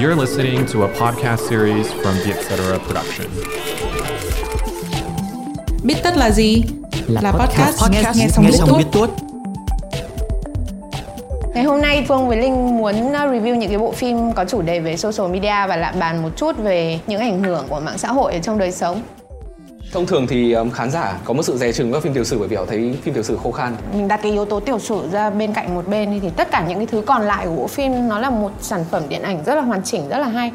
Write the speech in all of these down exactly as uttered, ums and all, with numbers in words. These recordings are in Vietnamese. You're listening to a podcast series from Vietcetera production. Biết tất là gì? Là, là podcast, podcast, podcast nghe, nghe xong, nghe biết, xong tốt. biết tốt. Ngày hôm nay Phương với Linh muốn review những cái bộ phim có chủ đề về social media và lại bàn một chút về những ảnh hưởng của mạng xã hội ở trong đời sống. Thông thường thì khán giả có một sự dè chừng các phim tiểu sử bởi vì họ thấy phim tiểu sử khô khan. Mình đặt cái yếu tố tiểu sử ra bên cạnh một bên thì tất cả những cái thứ còn lại của bộ phim nó là một sản phẩm điện ảnh rất là hoàn chỉnh, rất là hay.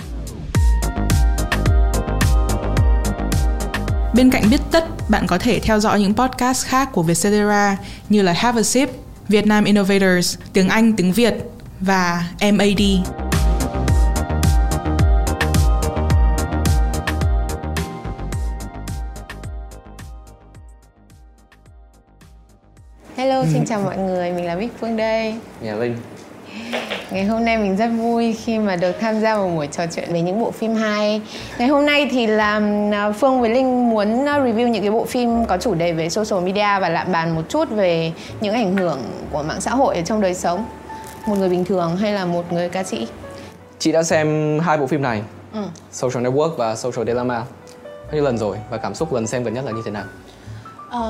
Bên cạnh Biết Tất, bạn có thể theo dõi những podcast khác của Vietcetera như là Have a Sip, Vietnam Innovators, Tiếng Anh, Tiếng Việt và em a đê. Hello, ừ. Xin chào mọi người, mình là Bích Phương đây. Nhà Linh. Ngày hôm nay mình rất vui khi mà được tham gia vào buổi trò chuyện về những bộ phim hay. Ngày hôm nay thì là Phương với Linh muốn review những cái bộ phim có chủ đề về social media và lại bàn một chút về những ảnh hưởng của mạng xã hội ở trong đời sống. Một người bình thường hay là một người ca sĩ? Chị đã xem hai bộ phim này, ừ. Social Network và Social Dilemma, bao nhiêu lần rồi và cảm xúc lần xem gần nhất là như thế nào?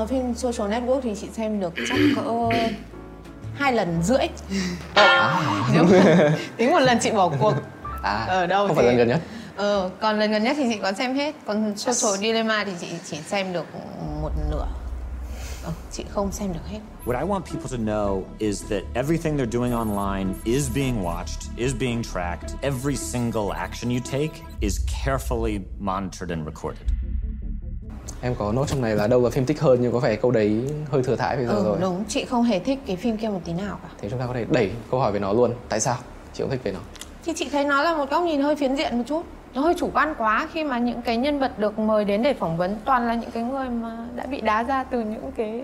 Uh, phim Social Network thì chị xem được chắc cỡ hai lần rưỡi. À. Nếu mà tính một lần chị bỏ cuộc. À, ở đâu không thì... phải lần gần nhất. Ờ, còn lần gần nhất thì chị có xem hết. Còn Social Dilemma thì chị chỉ xem được một nửa. Ờ, chị không xem được hết. What I want people to know is that everything they're doing online is being watched, is being tracked. Every single action you take is carefully monitored and recorded. Em có nốt trong này là đâu là phim thích hơn nhưng có vẻ câu đấy hơi thừa thãi bây giờ ừ, rồi. Đúng, chị không hề thích cái phim kia một tí nào cả. Thế chúng ta có thể đẩy câu hỏi về nó luôn. Tại sao chị không thích về nó? Thì chị thấy nó là một góc nhìn hơi phiến diện một chút. Nó hơi chủ quan quá khi mà những cái nhân vật được mời đến để phỏng vấn toàn là những cái người mà đã bị đá ra từ những cái...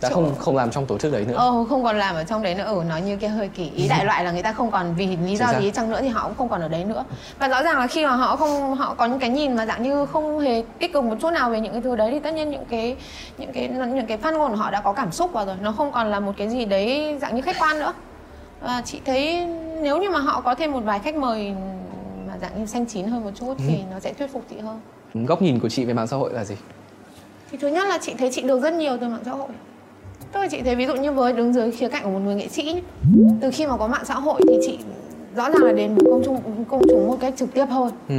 Đã chỗ... không không làm trong tổ chức đấy nữa. Ờ, không còn làm ở trong đấy nữa. Ừ, nói như kia hơi kỳ. Ý đại loại là người ta không còn vì lý do gì chăng nữa thì họ cũng không còn ở đấy nữa. Và rõ ràng là khi mà họ không họ có những cái nhìn mà dạng như không hề tích cực một chút nào về những cái thứ đấy thì tất nhiên những cái những cái những cái phát ngôn của họ đã có cảm xúc vào rồi. Nó không còn là một cái gì đấy dạng như khách quan nữa. Và chị thấy nếu như mà họ có thêm một vài khách mời mà dạng như xanh chín hơn một chút ừ. thì nó sẽ thuyết phục chị hơn. Góc nhìn của chị về mạng xã hội là gì? Thì thứ nhất là chị thấy chị được rất nhiều từ mạng xã hội. Tức là chị thấy ví dụ như với đứng dưới khía cạnh của một người nghệ sĩ, từ khi mà có mạng xã hội thì chị rõ ràng là đến với công chúng, công chúng một cách trực tiếp hơn. Ừ.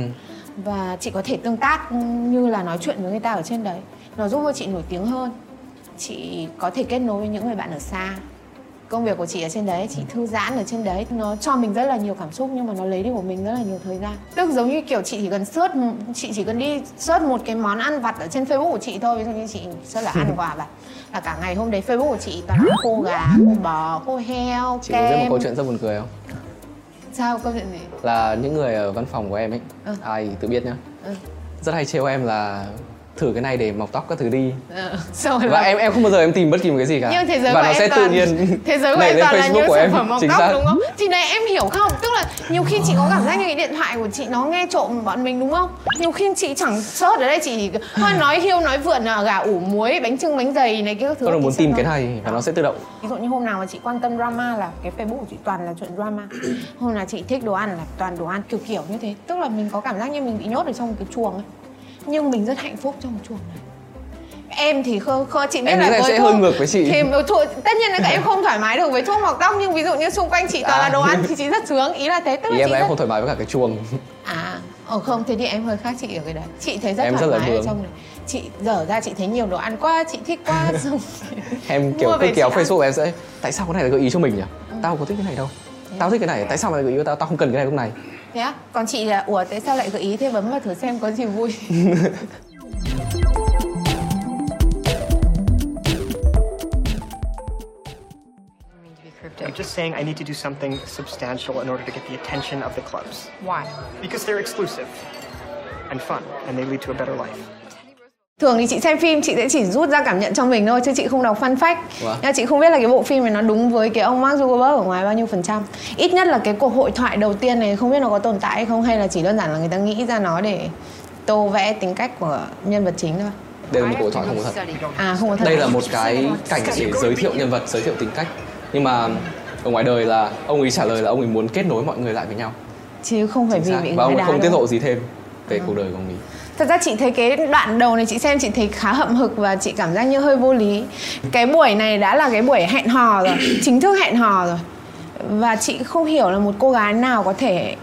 Và chị có thể tương tác như là nói chuyện với người ta ở trên đấy. Nó giúp cho chị nổi tiếng hơn. Chị có thể kết nối với những người bạn ở xa. Công việc của chị ở trên đấy, chị thư giãn ở trên đấy. Nó cho mình rất là nhiều cảm xúc nhưng mà nó lấy đi của mình rất là nhiều thời gian. Tức giống như kiểu chị chỉ cần search, chị chỉ cần đi search một cái món ăn vặt ở trên Facebook của chị thôi. Ví dụ như chị search là ăn quà vặt. Là cả ngày hôm đấy Facebook của chị toàn là khô gà, khô bò, khô heo, chị kem. Chị có biết một câu chuyện rất buồn cười không? Sao? Câu chuyện gì? Là những người ở văn phòng của em ấy, ừ. ai tự biết nhá, ừ. rất hay trêu em là thử cái này để mọc tóc các thứ đi. Ừ, xong rồi và em em không bao giờ em tìm bất kỳ một cái gì cả. Nhưng thế giới và của nó em sẽ toàn, tự nhiên thế giới của em toàn là những sản phẩm mọc tóc xác. Đúng không? Thì này em hiểu không? Tức là nhiều khi chị có cảm giác như cái điện thoại của chị nó nghe trộm bọn mình đúng không? Nhiều khi chị chẳng search ở đây chị thôi nói hiêu nói vượn là gà ủ muối, bánh chưng bánh dày này kia các thứ. Tôi muốn tìm cái này và nó sẽ tự động. Ví dụ như hôm nào mà chị quan tâm drama là cái Facebook của chị toàn là chuyện drama. Hôm nào chị thích đồ ăn là toàn đồ ăn kiểu kiểu như thế. Tức là mình có cảm giác như mình bị nhốt ở trong một cái chuồng ấy. Nhưng mình rất hạnh phúc trong một chuồng này. Em thì khơ khơ chị biết em là với sẽ thuốc hơi ngược với chị. Thì thuốc, tất nhiên là em không thoải mái được với thuốc mọc tóc nhưng ví dụ như xung quanh chị toàn à. là đồ ăn thì chị rất sướng, ý là thế. Tức là em là rất... em không thoải mái với cả cái chuồng. À, ờ không, thế thì em hơi khác chị ở cái đấy. Chị thấy rất em thoải rất mái ở trong này. Chị dở ra chị thấy nhiều đồ ăn quá, chị thích quá. Em kiểu cứ kéo Facebook em sẽ tại sao cái này lại gợi ý cho mình nhỉ? Ừ. Tao có thích cái này đâu. Thế tao thích cái này, tại sao lại gợi ý tao? Tao không cần cái này lúc này. Thế á? Còn chị là ủa tại sao lại gợi ý thế bấm vào thử xem có gì vui. I'm just saying I need to do something substantial in order to get the attention of the clubs. Why? Because they're exclusive and fun and they lead to a better life. Thường thì chị xem phim chị sẽ chỉ rút ra cảm nhận trong mình thôi chứ chị không đọc fun fact. Wow. Nha, chị không biết là cái bộ phim này nó đúng với cái ông Mark Zuckerberg ở ngoài bao nhiêu phần trăm. Ít nhất là cái cuộc hội thoại đầu tiên này không biết nó có tồn tại hay không hay là chỉ đơn giản là người ta nghĩ ra nó để tô vẽ tính cách của nhân vật chính thôi. Đây là một cuộc hội thoại không có thật. À không có thật. Đây là một cái cảnh để giới thiệu nhân vật, giới thiệu tính cách. Nhưng mà ở ngoài đời là ông ấy trả lời là ông ấy muốn kết nối mọi người lại với nhau. chứ không phải vì mình phải đá không tiết lộ gì thêm về cuộc đời của mình. Thật ra chị thấy cái đoạn đầu này chị xem chị thấy khá hậm hực và chị cảm giác như hơi vô lý. Cái buổi này đã là cái buổi hẹn hò rồi, chính thức hẹn hò rồi. Và chị không hiểu là một cô gái nào có thể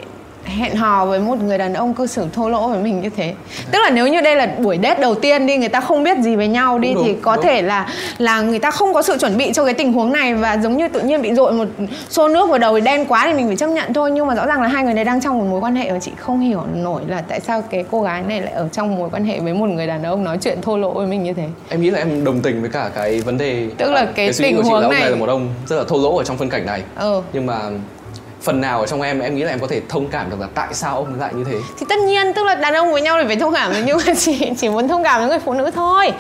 hẹn hò với một người đàn ông cư xử thô lỗ với mình như thế. Tức là nếu như đây là buổi date đầu tiên đi, người ta không biết gì với nhau đi, đúng, thì có đúng. thể là là người ta không có sự chuẩn bị cho cái tình huống này và giống như tự nhiên bị dội một xô nước vào đầu, đen quá thì mình phải chấp nhận thôi. Nhưng mà rõ ràng là hai người này đang trong một mối quan hệ và chị không hiểu nổi là tại sao cái cô gái này lại ở trong mối quan hệ với một người đàn ông nói chuyện thô lỗ với mình như thế. Em nghĩ là em đồng tình với cả cái vấn đề, tức là cái, cái tình huống là này là một ông rất là thô lỗ ở trong phân cảnh này. Ừ. Nhưng mà phần nào ở trong em em nghĩ là em có thể thông cảm được là tại sao ông lại như thế. Thì tất nhiên, tức là đàn ông với nhau thì phải thông cảm, nhưng mà chị chỉ muốn thông cảm với người phụ nữ thôi.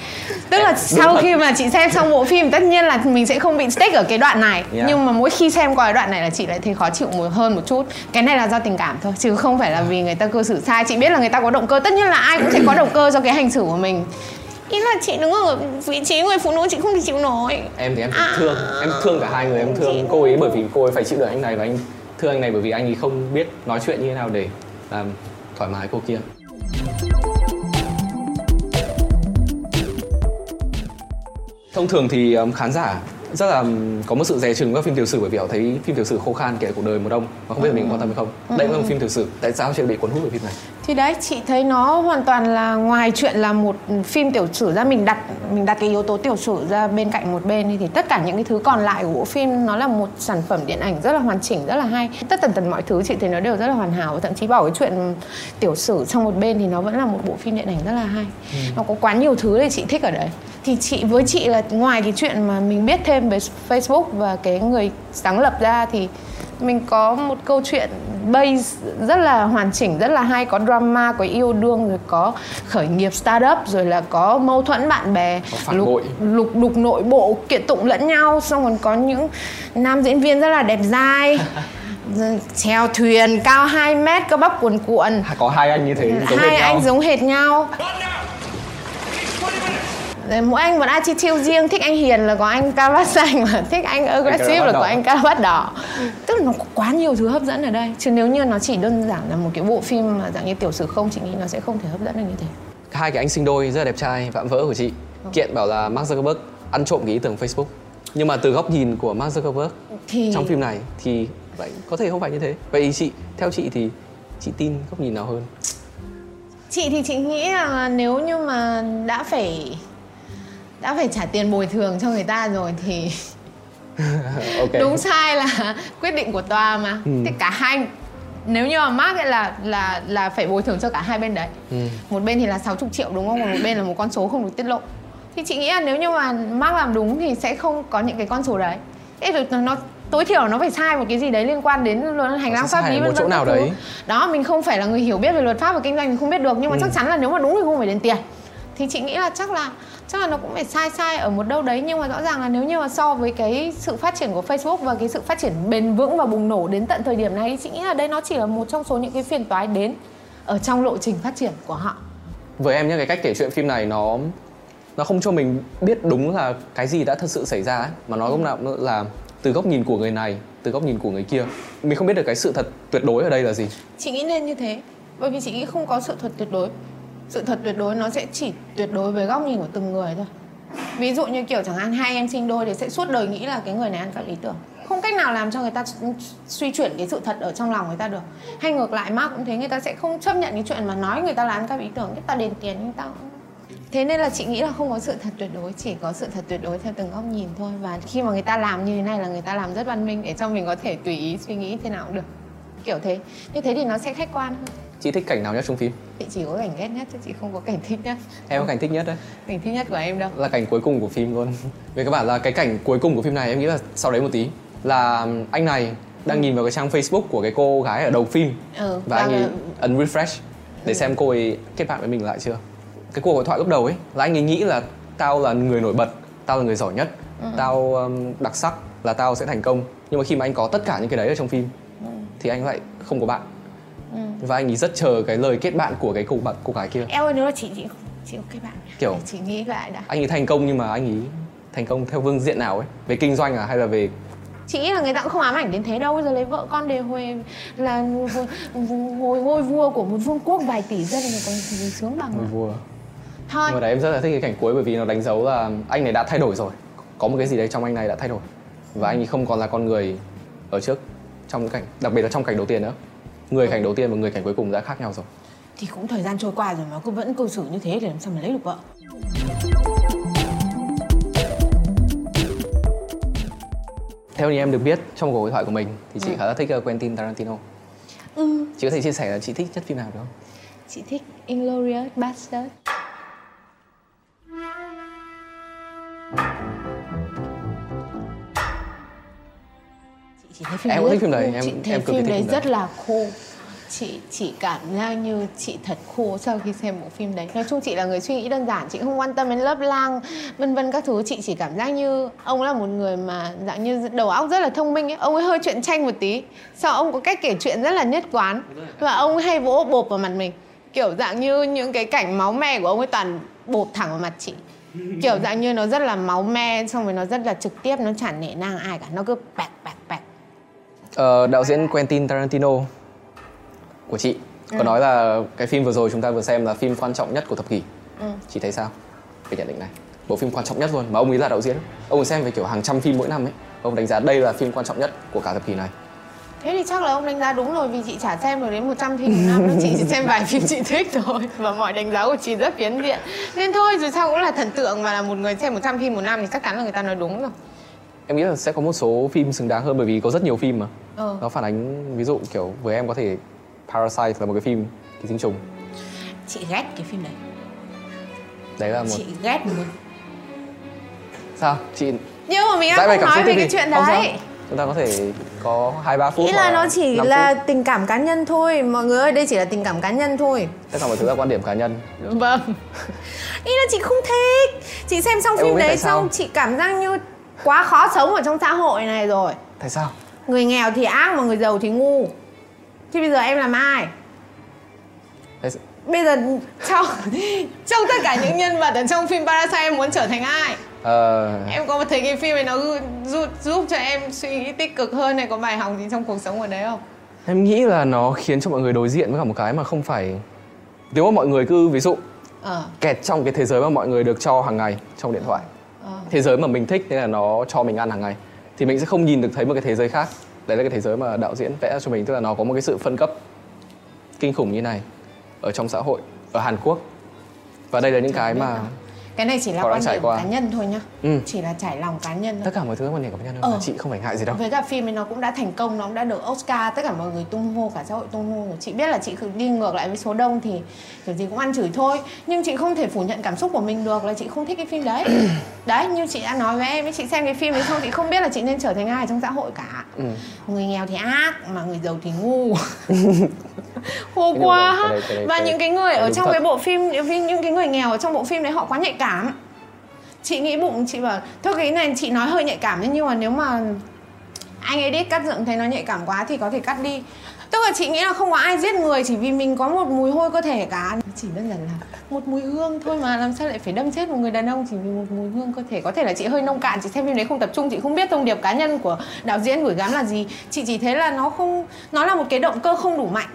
Tức là sau khi mà chị xem xong bộ phim, tất nhiên là mình sẽ không bị stick ở cái đoạn này. Yeah. Nhưng mà mỗi khi xem qua cái đoạn này là chị lại thấy khó chịu hơn một chút. Cái này là do tình cảm thôi, chứ không phải là vì người ta cư xử sai. Chị biết là người ta có động cơ, tất nhiên là ai cũng sẽ có động cơ do cái hành xử của mình. Ý là chị đứng ở vị trí người phụ nữ chị không thể chịu nổi. Em thì em à... thương, em thương cả hai người, em thương chị... cô ấy bởi vì cô ấy phải chịu đựng anh này và anh thưa anh này bởi vì anh ấy không biết nói chuyện như thế nào để làm thoải mái cô kia. Thông thường thì khán giả rất là có một sự dè chừng các phim tiểu sử bởi vì họ thấy phim tiểu sử khô khan kể cuộc đời một đông mà không biết là mình quan tâm hay không. Ừ. Đây là một phim tiểu sử, tại sao chị bị cuốn hút bởi phim này? Thì đấy, chị thấy nó hoàn toàn là ngoài chuyện là một phim tiểu sử ra, mình đặt mình đặt cái yếu tố tiểu sử ra bên cạnh một bên thì tất cả những cái thứ còn lại của bộ phim nó là một sản phẩm điện ảnh rất là hoàn chỉnh, rất là hay. Tất tần tần mọi thứ chị thấy nó đều rất là hoàn hảo, thậm chí bỏ cái chuyện tiểu sử sang một bên thì nó vẫn là một bộ phim điện ảnh rất là hay. Ừ. Nó có quá nhiều thứ để chị thích ở đấy. Thì chị với chị là ngoài cái chuyện mà mình biết thêm về Facebook và cái người sáng lập ra thì mình có một câu chuyện base rất là hoàn chỉnh, rất là hay, có drama, có yêu đương, rồi có khởi nghiệp startup, rồi là có mâu thuẫn bạn bè, lục, lục đục nội bộ, kiện tụng lẫn nhau, xong còn có những nam diễn viên rất là đẹp dai. Chèo thuyền cao hai mét, cơ bắp cuồn cuộn. Có hai anh như thế giống hệt nhau. Hai anh giống hệt nhau. Mỗi anh một attitude riêng, thích anh hiền là có anh cà vạt xanh, mà thích anh aggressive là có anh cà vạt đỏ. Tức là nó có quá nhiều thứ hấp dẫn ở đây. Chứ nếu như nó chỉ đơn giản là một cái bộ phim mà dạng như tiểu sử không, chị nghĩ nó sẽ không thể hấp dẫn được như thế. Hai cái anh sinh đôi rất là đẹp trai, vạm vỡ của chị. Kiện bảo là Mark Zuckerberg ăn trộm cái ý tưởng Facebook. Nhưng mà từ góc nhìn của Mark Zuckerberg thì... trong phim này thì vậy có thể không phải như thế. Vậy chị, theo chị thì chị tin góc nhìn nào hơn? Chị thì chị nghĩ là nếu như mà đã phải... đã phải trả tiền bồi thường cho người ta rồi thì okay. Đúng sai là quyết định của tòa mà. Ừ. Thì cả hai, nếu như mà Mark ấy là là là phải bồi thường cho cả hai bên đấy. Ừ. Một bên thì là sáu mươi triệu đúng không, còn một bên là một con số không được tiết lộ. Thì chị nghĩ là nếu như mà Mark làm đúng thì sẽ không có những cái con số đấy. Thế nó tối thiểu nó phải sai một cái gì đấy liên quan đến hành lang pháp lý vân vân. Đó, mình không phải là người hiểu biết về luật pháp và kinh doanh mình không biết được, nhưng mà ừ. chắc chắn là nếu mà đúng thì không phải đến tiền. Thì chị nghĩ là chắc là chắc là nó cũng phải sai sai ở một đâu đấy, nhưng mà rõ ràng là nếu như mà so với cái sự phát triển của Facebook và cái sự phát triển bền vững và bùng nổ đến tận thời điểm này thì chị nghĩ là đây nó chỉ là một trong số những cái phiền toái đến ở trong lộ trình phát triển của họ. Với em nhá, cái cách kể chuyện phim này nó nó không cho mình biết đúng là cái gì đã thật sự xảy ra ấy, mà nó lúc nào cũng là từ góc nhìn của người này, từ góc nhìn của người kia. Mình không biết được cái sự thật tuyệt đối ở đây là gì. Chị nghĩ nên như thế, bởi vì chị nghĩ không có sự thật tuyệt đối. Sự thật tuyệt đối nó sẽ chỉ tuyệt đối với góc nhìn của từng người thôi. Ví dụ như kiểu chẳng hạn hai em sinh đôi thì sẽ suốt đời nghĩ là cái người này ăn cắp ý tưởng, không cách nào làm cho người ta suy chuyển cái sự thật ở trong lòng người ta được. Hay ngược lại, Mark cũng thế, người ta sẽ không chấp nhận cái chuyện mà nói người ta là ăn cắp ý tưởng, người ta đền tiền, người ta cũng... Thế nên là chị nghĩ là không có sự thật tuyệt đối, chỉ có sự thật tuyệt đối theo từng góc nhìn thôi. Và khi mà người ta làm như thế này là người ta làm rất văn minh, để cho mình có thể tùy ý suy nghĩ thế nào cũng được. Kiểu thế, như thế thì nó sẽ khách quan hơn. Chị thích cảnh nào nhất trong phim? Chị chỉ có cảnh ghét nhất chứ chị không có cảnh thích nhất. Em có cảnh thích nhất đấy. Cảnh thích nhất của em đâu? Là cảnh cuối cùng của phim luôn. Vì các bạn là cái cảnh cuối cùng của phim này em nghĩ là sau đấy một tí là anh này đang ừ. nhìn vào cái trang Facebook của cái cô gái ở đầu phim. Ừ, và anh ấy ấn refresh để ừ. xem cô ấy kết bạn với mình lại chưa. Cái cuộc hội thoại lúc đầu ấy là anh ấy nghĩ là tao là người nổi bật, tao là người giỏi nhất, ừ. tao đặc sắc là tao sẽ thành công. Nhưng mà khi mà anh có tất cả những cái đấy ở trong phim ừ. thì anh lại không có bạn. Ừ. Và anh ấy rất chờ cái lời kết bạn của cái cô bạn cô gái kia. Em ơi, nếu là chị chị chị có kết bạn kiểu chị nghĩ lại đã. Anh ấy thành công nhưng mà anh ấy thành công theo phương diện nào ấy, về kinh doanh à hay là về Chị nghĩ là người ta cũng không ám ảnh đến thế đâu. Giờ lấy vợ con đề huề là ngồi ngôi vua của một vương quốc vài tỷ dân mà còn sướng bằng ngôi vua. Thôi. Nhưng mà đấy, em rất là thích cái cảnh cuối bởi vì nó đánh dấu là anh này đã thay đổi rồi. Có một cái gì đấy trong anh này đã thay đổi. Và anh ấy không còn là con người ở trước trong cảnh, đặc biệt là trong cảnh đầu tiên nữa. Người cảnh đầu tiên và người cảnh cuối cùng đã khác nhau rồi. Thì cũng thời gian trôi qua rồi mà cứ vẫn cư xử như thế để làm sao mà lấy được vợ. Theo như em được biết trong cuộc hội thoại của mình thì chị ừ. khá là thích Quentin Tarantino. Ừ. Chị có thể chia sẻ là chị thích chất phim nào được không? Chị thích Inglourious Basterds. Chị thấy phim em cũng thích phim đấy, em, chị thấy em phim, phim đấy rất đấy. là cool. Chị chỉ cảm giác như chị thật khô sau khi xem bộ phim đấy. Nói chung chị là người suy nghĩ đơn giản, chị không quan tâm đến lớp lang vân vân các thứ. Chị chỉ cảm giác như ông là một người mà dạng như đầu óc rất là thông minh ấy. Ông ấy hơi chuyện tranh một tí, sau ông có cách kể chuyện rất là nhất quán. Và ông hay vỗ bộp vào mặt mình. Kiểu dạng như những cái cảnh máu me của ông ấy toàn bộp thẳng vào mặt chị. Kiểu dạng như nó rất là máu me, xong rồi nó rất là trực tiếp, nó chẳng nể nang ai cả. Nó cứ bạc bạc bạc. Ờ, đạo diễn Quentin Tarantino của chị có ừ. nói là cái phim vừa rồi chúng ta vừa xem là phim quan trọng nhất của thập kỷ. ừ. Chị thấy sao về nhận định này? Bộ phim quan trọng nhất luôn mà ông ấy là đạo diễn, ông ấy xem về kiểu hàng trăm phim mỗi năm ấy, ông đánh giá đây là phim quan trọng nhất của cả thập kỷ này. Thế thì chắc là ông đánh giá đúng rồi, vì chị chả xem được đến một trăm phim một năm. Chị chỉ xem vài phim chị thích thôi, và mọi đánh giá của chị rất phiến diện nên thôi, dù sao cũng là thần tượng và là một người xem một trăm phim một năm thì chắc chắn là người ta nói đúng rồi. Em nghĩ là sẽ có một số phim xứng đáng hơn bởi vì có rất nhiều phim mà ừ. nó phản ánh, ví dụ kiểu với em có thể Parasite là một cái phim ký sinh trùng. Chị ghét cái phim đấy. Đấy là một... Chị ghét một... Sao? Chị... Nhưng mà mình đang không nói về cái chuyện đấy. Chúng ta có thể có hai ba phút. Ý là nó chỉ là phút. tình cảm cá nhân thôi. Mọi người ơi, đây chỉ là tình cảm cá nhân thôi. Tất cả mọi thứ là quan điểm cá nhân. Vâng. Ý là chị không thích. Chị xem xong em phim đấy xong chị cảm giác như quá khó sống ở trong xã hội này rồi. Tại sao? Người nghèo thì ác mà người giàu thì ngu. Thì bây giờ em làm ai? Bây giờ trong, trong tất cả những nhân vật ở trong phim Parasite em muốn trở thành ai? Uh... Em có thấy cái phim này nó giúp, giúp cho em suy nghĩ tích cực hơn này, có bài học gì trong cuộc sống ở đấy không? Em nghĩ là nó khiến cho mọi người đối diện với cả một cái mà không phải... Nếu mà mọi người cứ ví dụ uh. kẹt trong cái thế giới mà mọi người được cho hàng ngày trong điện thoại. Uh. Thế giới mà mình thích nên là nó cho mình ăn hàng ngày. Thì mình sẽ không nhìn được thấy một cái thế giới khác. Đấy là cái thế giới mà đạo diễn vẽ cho mình, tức là nó có một cái sự phân cấp kinh khủng như này ở trong xã hội, ở Hàn Quốc. Và đây là những cái mà... Cái này chỉ là quan điểm cá nhân thôi nhá. ừ. Chỉ là trải lòng cá nhân thôi. Tất cả mọi thứ quan điểm cá nhân thôi, ừ. chị không phải ngại gì đâu. Với cả phim ấy nó cũng đã thành công, nó cũng đã được Oscar, tất cả mọi người tung hô, cả xã hội tung hô. Chị biết là chị đi ngược lại với số đông thì kiểu gì cũng ăn chửi thôi. Nhưng chị không thể phủ nhận cảm xúc của mình được là chị không thích cái phim đấy. Đấy, như chị đã nói với em ấy, chị xem cái phim ấy xong chị không biết là chị nên trở thành ai trong xã hội cả. ừ. Người nghèo thì ác, mà người giàu thì ngu. Khô quá. Cái đấy, cái đấy, Và cái những cái người ở trong thật. cái bộ phim, những cái người nghèo ở trong bộ phim đấy họ quá nhạy cảm. Chị nghĩ bụng chị bảo thôi cái này chị nói hơi nhạy cảm, nhưng mà nếu mà anh edit cắt dựng thấy nó nhạy cảm quá thì có thể cắt đi. Tức là chị nghĩ là không có ai giết người chỉ vì mình có một mùi hôi cơ thể cả. Chỉ đơn giản là một mùi hương thôi mà, làm sao lại phải đâm chết một người đàn ông chỉ vì một mùi hương cơ thể. Có thể là chị hơi nông cạn, chị xem phim đấy không tập trung, chị không biết thông điệp cá nhân của đạo diễn gửi gắm là gì. Chị chỉ thấy là nó không, nó là một cái động cơ không đủ mạnh.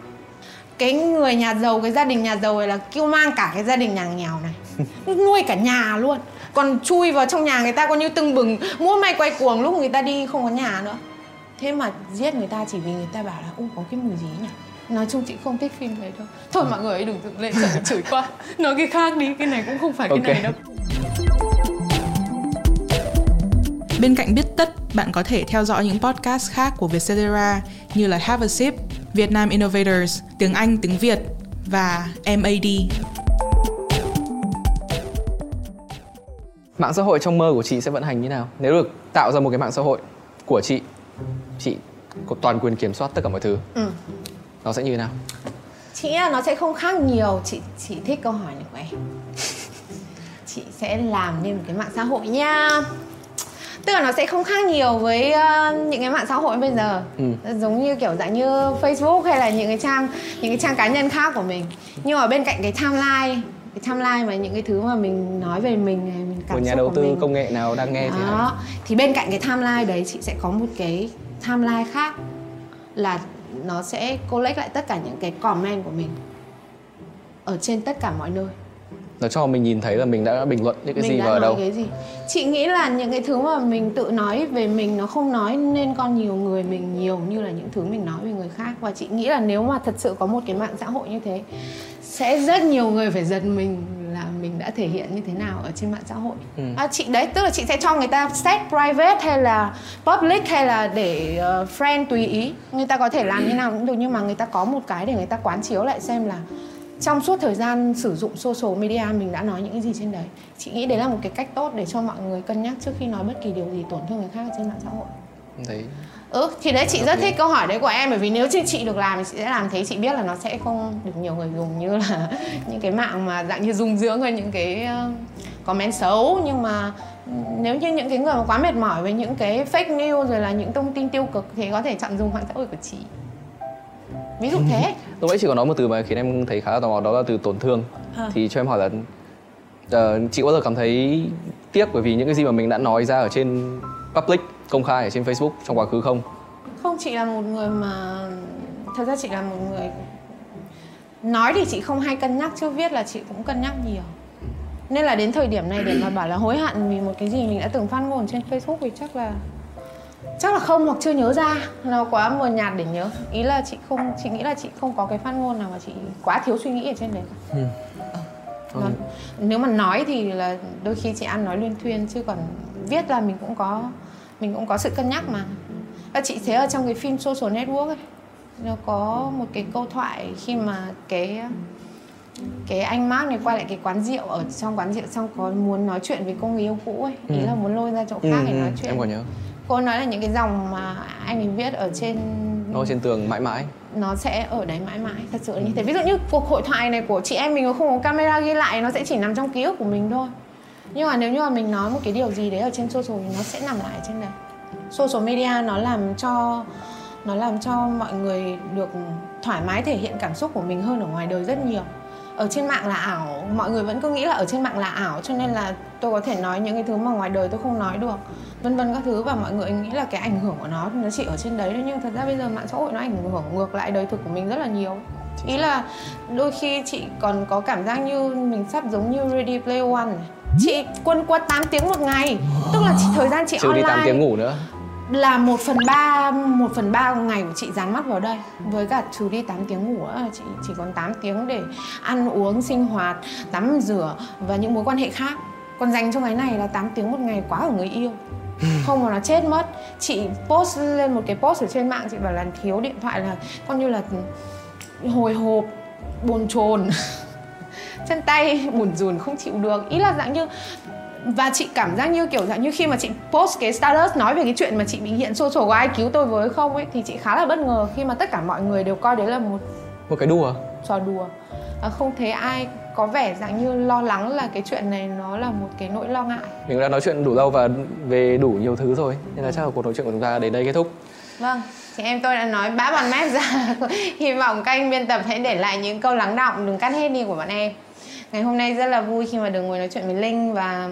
Cái người nhà giàu, cái gia đình nhà giàu này là kêu mang cả cái gia đình nhà nghèo này, nuôi cả nhà luôn. Còn chui vào trong nhà người ta coi như tưng bừng, múa may quay cuồng, lúc người ta đi không có nhà nữa. Thế mà giết người ta chỉ vì người ta bảo là u có cái mùi gì nhỉ? Nói chung chị không thích phim đấy đâu. Thôi mọi người ấy đừng dựng lên sợ chửi quá. Nói cái khác đi, cái này cũng không phải okay. cái này đâu. Bên cạnh Biết Tất, bạn có thể theo dõi những podcast khác của Vietcetera như là Have a Sip, Vietnam Innovators, Tiếng Anh, Tiếng Việt và em a đê. Mạng xã hội trong mơ của chị sẽ vận hành như nào? Nếu được tạo ra một cái mạng xã hội của chị, chị có toàn quyền kiểm soát tất cả mọi thứ. Ừ. Nó sẽ như thế nào? Chị nghĩ là nó sẽ không khác nhiều. Chị chị thích câu hỏi này của em. Chị sẽ làm nên một cái mạng xã hội nha. Tức là nó sẽ không khác nhiều với uh, những cái mạng xã hội bây giờ. ừ. Giống như kiểu dạng như Facebook hay là những cái trang những cái trang cá nhân khác của mình. Nhưng mà bên cạnh cái timeline cái timeline và những cái thứ mà mình nói về mình này, mình cảm xúc của mình. Một nhà đầu tư công nghệ nào đang nghe thì đó. Thì bên cạnh cái timeline đấy, chị sẽ có một cái timeline khác là nó sẽ collect lại tất cả những cái comment của mình ở trên tất cả mọi nơi. Nó cho mình nhìn thấy là mình đã bình luận những cái mình gì và ở đâu. Cái gì. Chị nghĩ là những cái thứ mà mình tự nói về mình nó không nói nên con nhiều người mình nhiều như là những thứ mình nói về người khác. Và chị nghĩ là nếu mà thật sự có một cái mạng xã hội như thế, sẽ rất nhiều người phải giật mình là mình đã thể hiện như thế nào ở trên mạng xã hội. Ừ. À, chị đấy, tức là chị sẽ cho người ta set private hay là public hay là để uh, friend tùy ý. Người ta có thể làm ừ. như nào cũng được, nhưng mà người ta có một cái để người ta quán chiếu lại xem là trong suốt thời gian sử dụng social media mình đã nói những cái gì trên đấy. Chị nghĩ đấy là một cái cách tốt để cho mọi người cân nhắc trước khi nói bất kỳ điều gì tổn thương người khác trên mạng xã hội. Đấy. Ừ, thì đấy chị rất thích câu hỏi đấy của em, bởi vì nếu chị, chị được làm thì chị sẽ làm thế. Chị biết là nó sẽ không được nhiều người dùng như là những cái mạng mà dạng như dung dưỡng hay những cái comment xấu, nhưng mà nếu như những cái người mà quá mệt mỏi với những cái fake news rồi là những thông tin tiêu cực thì có thể chọn dùng mạng xã hội của chị. Ví dụ thế. Lúc nãy chị có nói một từ mà khiến em thấy khá là tò mò, đó là từ tổn thương. À. Thì cho em hỏi là uh, chị có bao giờ cảm thấy tiếc bởi vì những cái gì mà mình đã nói ra ở trên public, công khai ở trên Facebook trong quá khứ không? Không, chị là một người mà... Thật ra chị là một người... Nói thì chị không hay cân nhắc, chứ viết là chị cũng cân nhắc nhiều. Nên là đến thời điểm này để mà bảo là hối hạn vì một cái gì mình đã từng phát ngôn trên Facebook thì chắc là... chắc là không, hoặc chưa nhớ ra, nó quá mờ nhạt để nhớ. Ý là chị không, chị nghĩ là chị không có cái phát ngôn nào mà chị quá thiếu suy nghĩ ở trên đấy cả. Ừ. Ừ. Nói, nếu mà nói thì là đôi khi chị ăn nói luyên thuyên, chứ còn viết là mình cũng có mình cũng có sự cân nhắc mà. Và chị thấy ở trong cái phim Social Network ấy, nó có một cái câu thoại khi mà cái cái anh Mark này quay lại cái quán rượu, ở trong quán rượu xong có muốn nói chuyện với cô người yêu cũ ấy, ừ. ý là muốn lôi ra chỗ khác ừ, để nói chuyện. Em còn nhớ. Cô nói là những cái dòng mà anh ấy viết ở trên... Nó trên tường mãi mãi. Nó sẽ ở đấy mãi mãi, thật sự là như thế. Ví dụ như cuộc hội thoại này của chị em mình không có camera ghi lại, nó sẽ chỉ nằm trong ký ức của mình thôi. Nhưng mà nếu như mà mình nói một cái điều gì đấy ở trên social thì nó sẽ nằm lại trên đấy. Social media nó làm cho... Nó làm cho mọi người được thoải mái thể hiện cảm xúc của mình hơn ở ngoài đời rất nhiều. Ở trên mạng là ảo, mọi người vẫn cứ nghĩ là ở trên mạng là ảo, cho nên là tôi có thể nói những cái thứ mà ngoài đời tôi không nói được, vân vân các thứ, và mọi người nghĩ là cái ảnh hưởng của nó nó chỉ ở trên đấy thôi. Nhưng thật ra bây giờ mạng xã hội nó ảnh hưởng ngược lại đời thực của mình rất là nhiều. Ý là đôi khi chị còn có cảm giác như mình sắp giống như Ready Player One này. Chị quần quật tám tiếng một ngày, tức là thời gian chị chưa online đi tám tiếng ngủ nữa là một phần ba một phần ba ngày của chị dán mắt vào đây, với cả trừ đi tám tiếng ngủ nữa, chị chỉ còn tám tiếng để ăn uống, sinh hoạt, tắm rửa và những mối quan hệ khác. Còn dành cho cái này là tám tiếng một ngày quá của người yêu, không mà nó chết mất. Chị post lên một cái post ở trên mạng, chị bảo là thiếu điện thoại là coi như là hồi hộp, bồn chồn, chân tay bồn rùn không chịu được. Ý là dạng như... Và chị cảm giác như kiểu dạng như khi mà chị post cái status nói về cái chuyện mà chị bị nghiện social có ai cứu tôi với không ấy, thì chị khá là bất ngờ khi mà tất cả mọi người đều coi đấy là một... Một cái đùa? Trò đùa. À, không thấy ai có vẻ dạng như lo lắng là cái chuyện này nó là một cái nỗi lo ngại. Mình đã nói chuyện đủ lâu và về đủ nhiều thứ rồi, nên là chắc là cuộc nói chuyện của chúng ta đến đây kết thúc. Vâng, chị em tôi đã nói bã bằng mép ra. Hy vọng các anh biên tập hãy để lại những câu lắng đọng, đừng cắt hết đi của bọn em. Ngày hôm nay rất là vui khi mà được ngồi nói chuyện với Linh, và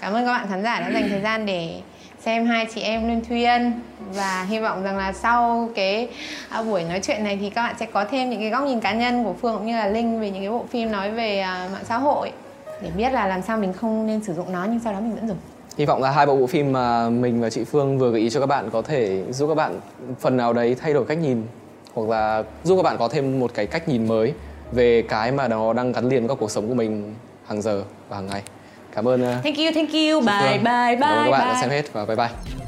cảm ơn các bạn khán giả đã dành thời gian để xem hai chị em luyên thuyên. Và hy vọng rằng là sau cái buổi nói chuyện này thì các bạn sẽ có thêm những cái góc nhìn cá nhân của Phương cũng như là Linh về những cái bộ phim nói về mạng xã hội, để biết là làm sao mình không nên sử dụng nó nhưng sau đó mình vẫn dùng. Hy vọng là hai bộ bộ phim mà mình và chị Phương vừa gợi ý cho các bạn có thể giúp các bạn phần nào đấy thay đổi cách nhìn, hoặc là giúp các bạn có thêm một cái cách nhìn mới về cái mà nó đang gắn liền với cuộc sống của mình hàng giờ và hàng ngày. Cảm ơn. Thank you, thank you. Bye, bye, bye. Cảm ơn các bạn đã xem hết và bye bye.